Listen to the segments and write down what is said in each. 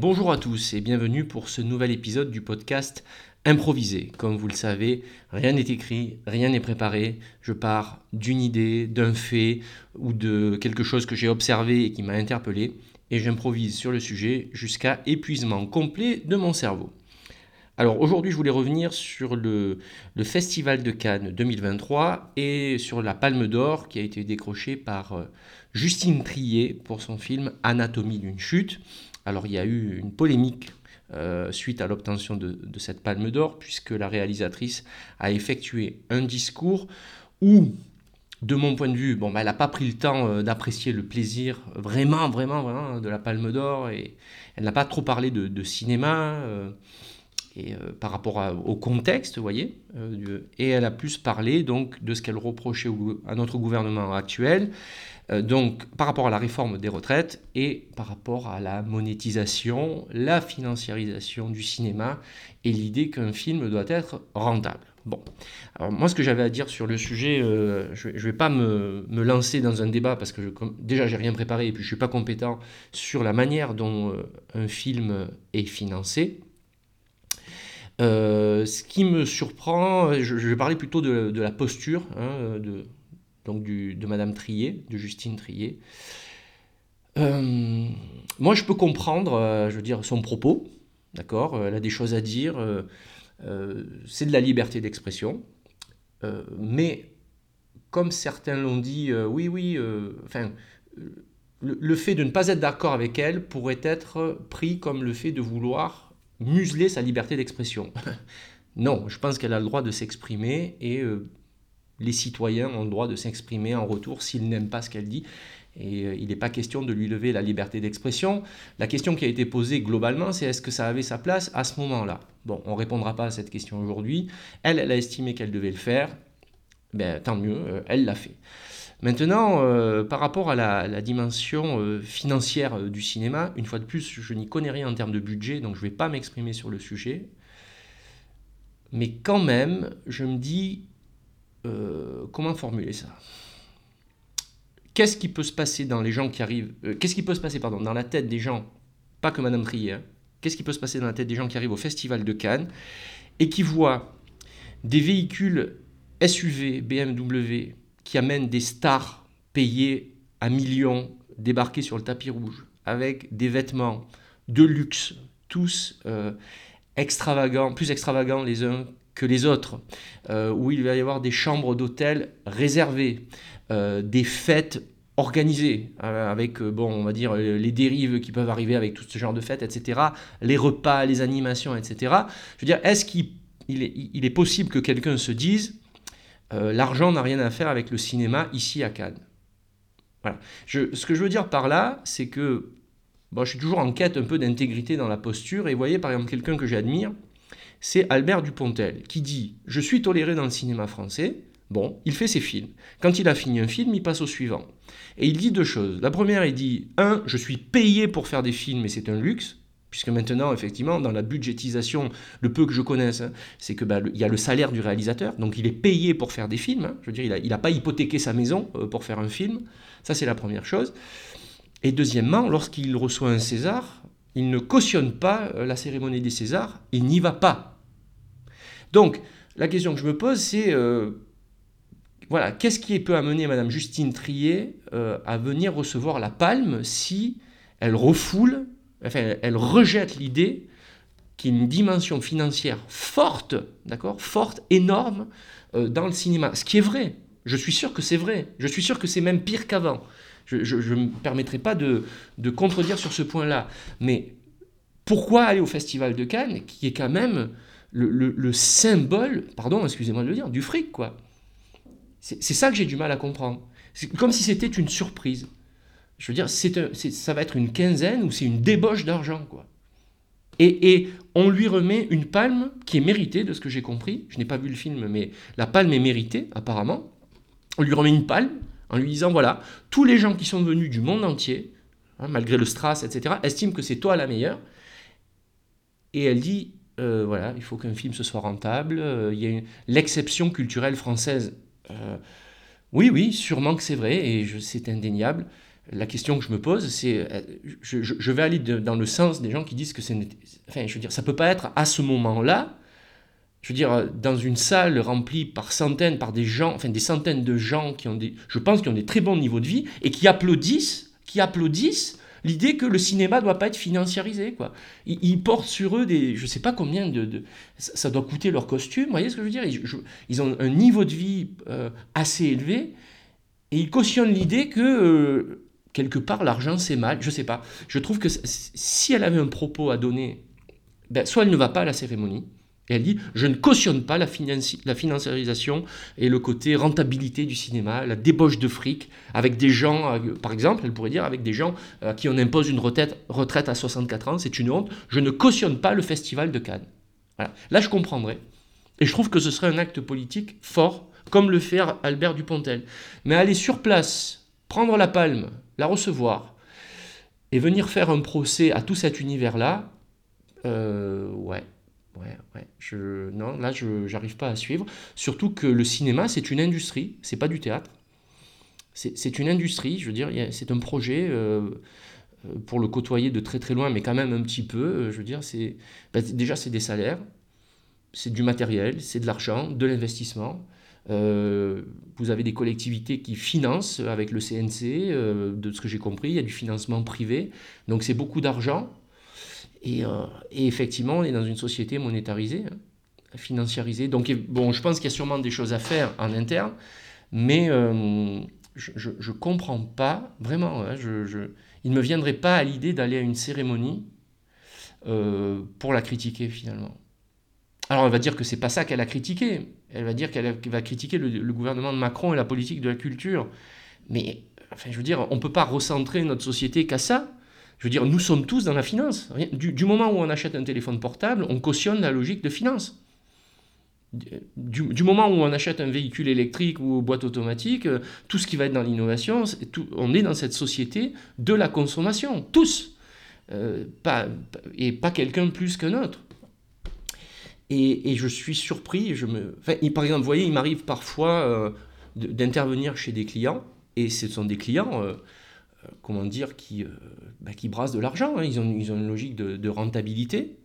Bonjour à tous et bienvenue pour ce nouvel épisode du podcast improvisé. Comme vous le savez, rien n'est écrit, rien n'est préparé. Je pars d'une idée, d'un fait ou de quelque chose que j'ai observé et qui m'a interpellé et j'improvise sur le sujet jusqu'à épuisement complet de mon cerveau. Alors aujourd'hui, je voulais revenir sur le Festival de Cannes 2023 et sur la Palme d'Or qui a été décrochée par Justine Triet pour son film « Anatomie d'une chute ». Alors il y a eu une polémique suite à l'obtention de cette Palme d'Or, puisque la réalisatrice a effectué un discours où, de mon point de vue, elle n'a pas pris le temps d'apprécier le plaisir vraiment de la Palme d'Or, et elle n'a pas trop parlé de cinéma et par rapport au contexte, vous voyez, et elle a plus parlé donc de ce qu'elle reprochait à notre gouvernement actuel, donc par rapport à la réforme des retraites et par rapport à la monétisation, la financiarisation du cinéma et l'idée qu'un film doit être rentable. Bon, alors moi ce que j'avais à dire sur le sujet, je ne vais pas me lancer dans un débat parce que déjà j'ai rien préparé et puis je ne suis pas compétent sur la manière dont un film est financé. Ce qui me surprend, je vais parler plutôt de la posture de Madame Triet, de Justine Triet. Moi, je peux comprendre, son propos, d'accord. Elle a des choses à dire. C'est de la liberté d'expression, mais comme certains l'ont dit, le fait de ne pas être d'accord avec elle pourrait être pris comme le fait de vouloir museler sa liberté d'expression. Non, je pense qu'elle a le droit de s'exprimer et les citoyens ont le droit de s'exprimer en retour s'ils n'aiment pas ce qu'elle dit. Et il n'est pas question de lui lever la liberté d'expression. La question qui a été posée globalement, c'est est-ce que ça avait sa place à ce moment-là ? Bon, on ne répondra pas à cette question aujourd'hui. Elle a estimé qu'elle devait le faire. Tant mieux, elle l'a fait. Maintenant, par rapport à la dimension financière du cinéma, une fois de plus, je n'y connais rien en termes de budget, donc je ne vais pas m'exprimer sur le sujet. Mais quand même, je me dis, comment formuler ça ? Qu'est-ce qui peut se passer dans les gens qui arrivent qu'est-ce qui peut se passer, dans la tête des gens, pas que Madame Triet, qu'est-ce qui peut se passer dans la tête des gens qui arrivent au Festival de Cannes et qui voient des véhicules SUV, BMW, qui amène des stars payées à millions débarquer sur le tapis rouge avec des vêtements de luxe, tous extravagants, plus extravagants les uns que les autres, où il va y avoir des chambres d'hôtel réservées, des fêtes organisées avec, on va dire, les dérives qui peuvent arriver avec tout ce genre de fêtes, etc., les repas, les animations, etc. Je veux dire, est-ce qu'il est possible que quelqu'un se dise l'argent n'a rien à faire avec le cinéma ici à Cannes. Voilà. Ce que je veux dire par là, c'est que je suis toujours en quête un peu d'intégrité dans la posture. Et vous voyez, par exemple, quelqu'un que j'admire, c'est Albert Dupontel, qui dit « Je suis toléré dans le cinéma français ». Bon, il fait ses films. Quand il a fini un film, il passe au suivant. Et il dit deux choses. La première, il dit « Je suis payé pour faire des films et c'est un luxe ». Puisque maintenant, effectivement, dans la budgétisation, le peu que je connaisse, c'est qu'il y a le salaire du réalisateur, donc il est payé pour faire des films. Je veux dire, il n'a pas hypothéqué sa maison pour faire un film. Ça, c'est la première chose. Et deuxièmement, lorsqu'il reçoit un César, il ne cautionne pas la cérémonie des Césars, il n'y va pas. Donc, la question que je me pose, c'est qu'est-ce qui peut amener Madame Justine Triet à venir recevoir la palme si elle refoule. Enfin, elle rejette l'idée qu'il y a une dimension financière forte, d'accord, forte, énorme dans le cinéma. Ce qui est vrai. Je suis sûr que c'est vrai. Je suis sûr que c'est même pire qu'avant. Je ne me permettrai pas de contredire sur ce point-là. Mais pourquoi aller au Festival de Cannes, qui est quand même le symbole, pardon, excusez-moi de le dire, du fric, quoi. C'est ça que j'ai du mal à comprendre. C'est comme si c'était une surprise. Je veux dire, ça va être une quinzaine ou c'est une débauche d'argent, quoi. Et on lui remet une palme qui est méritée, de ce que j'ai compris. Je n'ai pas vu le film, mais la palme est méritée, apparemment. On lui remet une palme en lui disant, voilà, tous les gens qui sont venus du monde entier, malgré le strass, etc., estiment que c'est toi la meilleure. Et elle dit, il faut qu'un film se soit rentable. Il y a l'exception culturelle française. Oui, sûrement que c'est vrai, et c'est indéniable. la question que je me pose, c'est, je vais aller dans le sens des gens qui disent que c'est, enfin, je veux dire, ça peut pas être à ce moment-là. Je veux dire, dans une salle remplie par centaines, par des gens, enfin des centaines de gens qui ont des, je pense, qui ont des très bons niveaux de vie et qui applaudissent l'idée que le cinéma doit pas être financiarisé, quoi. Ils portent sur eux des, je sais pas combien de ça doit coûter leur costume. Vous voyez ce que je veux dire ? Ils ont un niveau de vie assez élevé et ils cautionnent l'idée que quelque part l'argent c'est mal. Je sais pas. Je trouve que si elle avait un propos à donner, ben, soit elle ne va pas à la cérémonie. Et elle dit, je ne cautionne pas la financiarisation et le côté rentabilité du cinéma, la débauche de fric, avec des gens, par exemple, elle pourrait dire, avec des gens à qui on impose une retraite à 64 ans, c'est une honte, je ne cautionne pas le Festival de Cannes. Voilà. Là, je comprendrais. Et je trouve que ce serait un acte politique fort, comme le fait Albert Dupontel. Mais aller sur place, prendre la palme, la recevoir, et venir faire un procès à tout cet univers-là, ouais, non, là, j'arrive pas à suivre. Surtout que le cinéma, c'est une industrie, c'est pas du théâtre. C'est une industrie, je veux dire, c'est un projet, pour le côtoyer de très très loin, mais quand même un petit peu, je veux dire, déjà, c'est des salaires, c'est du matériel, c'est de l'argent, de l'investissement. Vous avez des collectivités qui financent avec le CNC, de ce que j'ai compris, il y a du financement privé, donc c'est beaucoup d'argent. Et effectivement, on est dans une société monétarisée, financiarisée. Donc, bon, je pense qu'il y a sûrement des choses à faire en interne, mais je comprends pas vraiment. Hein, il ne me viendrait pas à l'idée d'aller à une cérémonie pour la critiquer, finalement. Alors, elle va dire que c'est pas ça qu'elle a critiqué. Elle va dire qu'elle va critiquer le gouvernement de Macron et la politique de la culture. Mais, enfin, je veux dire, on peut pas recentrer notre société qu'à ça. Je veux dire, nous sommes tous dans la finance. Du moment où on achète un téléphone portable, on cautionne la logique de finance. Du moment où on achète un véhicule électrique ou boîte automatique, tout ce qui va être dans l'innovation, on est dans cette société de la consommation. Tous. Et pas quelqu'un plus qu'un autre. Et je suis surpris. Enfin, par exemple, vous voyez, il m'arrive parfois d'intervenir chez des clients, et ce sont des clients... comment dire, qui brassent de l'argent, hein. Ils ont une logique de rentabilité.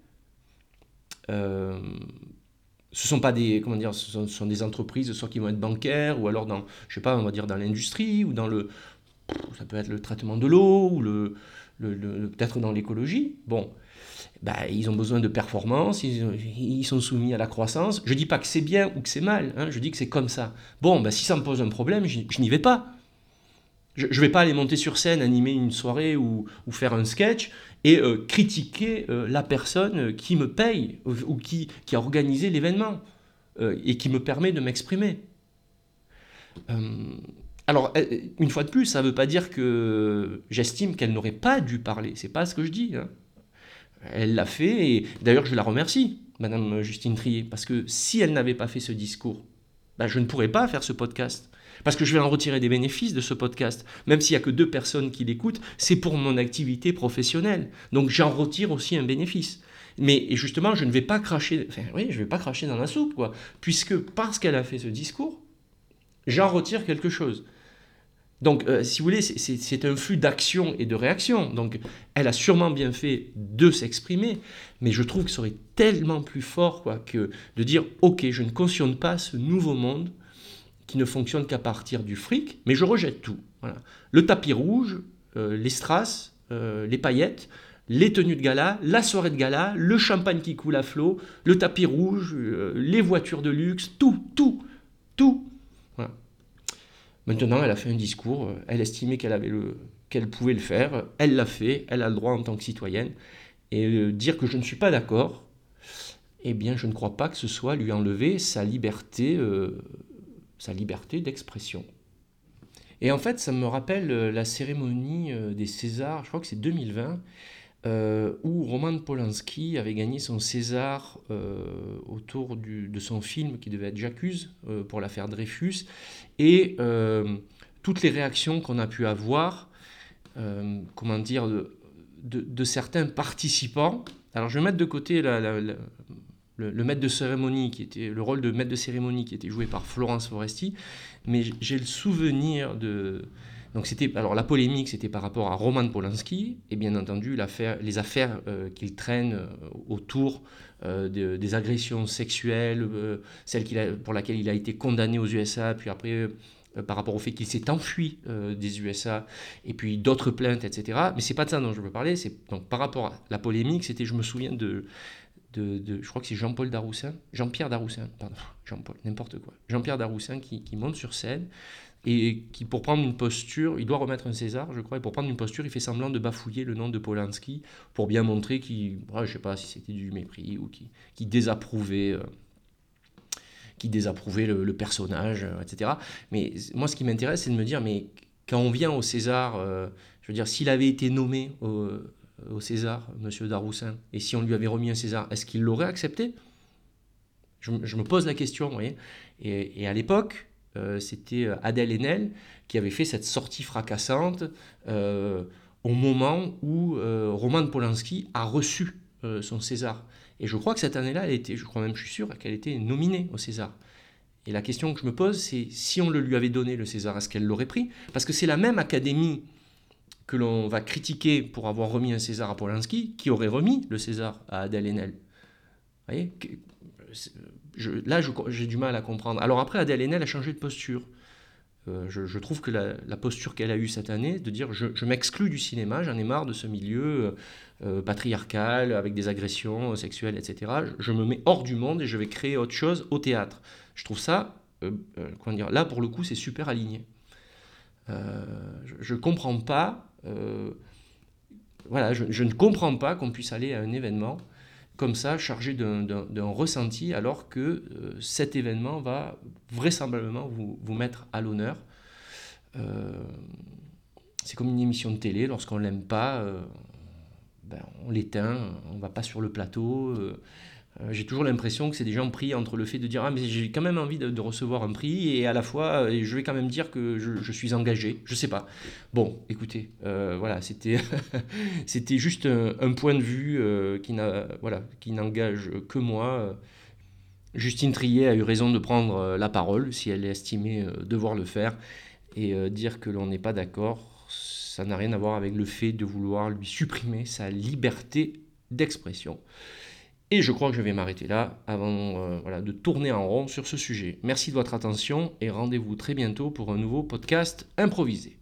Ce sont pas des, comment dire, ce sont des entreprises, soit qui vont être bancaires, ou alors dans, je sais pas, on va dire dans l'industrie, ou dans ça peut être le traitement de l'eau, ou peut-être dans l'écologie. Bon, bah, ils ont besoin de performance, ils sont soumis à la croissance. Je dis pas que c'est bien ou que c'est mal, hein. Je dis que c'est comme ça. Bon, bah, si ça me pose un problème, je n'y vais pas. Je ne vais pas aller monter sur scène, animer une soirée ou faire un sketch et critiquer la personne qui me paye ou qui a organisé l'événement et qui me permet de m'exprimer. Alors, une fois de plus, ça ne veut pas dire que j'estime qu'elle n'aurait pas dû parler. Ce n'est pas ce que je dis, hein. Elle l'a fait et d'ailleurs, je la remercie, Madame Justine Triet, parce que si elle n'avait pas fait ce discours, ben, je ne pourrais pas faire ce podcast. Parce que je vais en retirer des bénéfices de ce podcast. Même s'il n'y a que 2 personnes qui l'écoutent, c'est pour mon activité professionnelle. Donc j'en retire aussi un bénéfice. Mais justement, je ne vais pas cracher, enfin, oui, je vais pas cracher dans la soupe, quoi. Puisque parce qu'elle a fait ce discours, j'en retire quelque chose. Donc si vous voulez, c'est un flux d'action et de réaction. Donc elle a sûrement bien fait de s'exprimer, mais je trouve que ça aurait tellement plus fort, quoi, que de dire « Ok, je ne cautionne pas ce nouveau monde » qui ne fonctionne qu'à partir du fric, mais je rejette tout. Voilà. Le tapis rouge, les strass, les paillettes, les tenues de gala, la soirée de gala, le champagne qui coule à flot, le tapis rouge, les voitures de luxe, tout. Voilà. Maintenant, elle a fait un discours, elle estimait qu'elle pouvait le faire, elle l'a fait, elle a le droit en tant que citoyenne, et dire que je ne suis pas d'accord, eh bien, je ne crois pas que ce soit lui enlever sa liberté d'expression. Et en fait, ça me rappelle la cérémonie des Césars, je crois que c'est 2020, où Roman Polanski avait gagné son César autour de son film qui devait être J'accuse, pour l'affaire Dreyfus, et toutes les réactions qu'on a pu avoir, comment dire, de certains participants. Alors je vais mettre de côté le maître de cérémonie, qui était le rôle de maître de cérémonie qui était joué par Florence Foresti, mais j'ai le souvenir Donc c'était, alors la polémique, c'était par rapport à Roman Polanski et bien entendu les affaires qu'il traîne autour des agressions sexuelles, celle pour laquelle il a été condamné aux USA, puis après par rapport au fait qu'il s'est enfui des USA, et puis d'autres plaintes, etc. Mais c'est pas de ça dont je veux parler. C'est donc par rapport à la polémique, c'était, je me souviens de je crois que c'est Jean-Pierre Darroussin qui monte sur scène et qui, pour prendre une posture, il doit remettre un César, je crois, et pour prendre une posture, il fait semblant de bafouiller le nom de Polanski pour bien montrer qu'il, je sais pas si c'était du mépris ou qu'il désapprouvait le personnage, etc. Mais moi, ce qui m'intéresse, c'est de me dire, mais quand on vient au César, je veux dire, s'il avait été nommé au César, M. Darroussin, et si on lui avait remis un César, est-ce qu'il l'aurait accepté ? Je me pose la question, vous voyez. Et à l'époque, c'était Adèle Haenel qui avait fait cette sortie fracassante au moment où Roman Polanski a reçu son César. Et je crois que cette année-là, je suis sûr qu'elle était nominée au César. Et la question que je me pose, c'est si on le lui avait donné, le César, est-ce qu'elle l'aurait pris ? Parce que c'est la même académie que l'on va critiquer pour avoir remis un César à Polanski qui aurait remis le César à Adèle Haenel. Vous voyez ? J'ai du mal à comprendre. Alors après, Adèle Haenel a changé de posture. Je trouve que la posture qu'elle a eue cette année, de dire je m'exclus du cinéma, j'en ai marre de ce milieu patriarcal, avec des agressions sexuelles, etc. Je me mets hors du monde et je vais créer autre chose au théâtre. Je trouve ça, là pour le coup, c'est super aligné. Je ne comprends pas, je ne comprends pas qu'on puisse aller à un événement comme ça, chargé d'un ressenti, alors que cet événement va vraisemblablement vous mettre à l'honneur. C'est comme une émission de télé, lorsqu'on ne l'aime pas, on l'éteint, on ne va pas sur le plateau. J'ai toujours l'impression que c'est des gens pris entre le fait de dire « Ah, mais j'ai quand même envie de recevoir un prix, et à la fois, je vais quand même dire que je suis engagé. » Je ne sais pas. Bon, écoutez, c'était, c'était juste un point de vue qui n'engage que moi. Justine Triet a eu raison de prendre la parole, si elle est estimée devoir le faire, et dire que l'on n'est pas d'accord, ça n'a rien à voir avec le fait de vouloir lui supprimer sa liberté d'expression. Et je crois que je vais m'arrêter là avant de tourner en rond sur ce sujet. Merci de votre attention et rendez-vous très bientôt pour un nouveau podcast improvisé.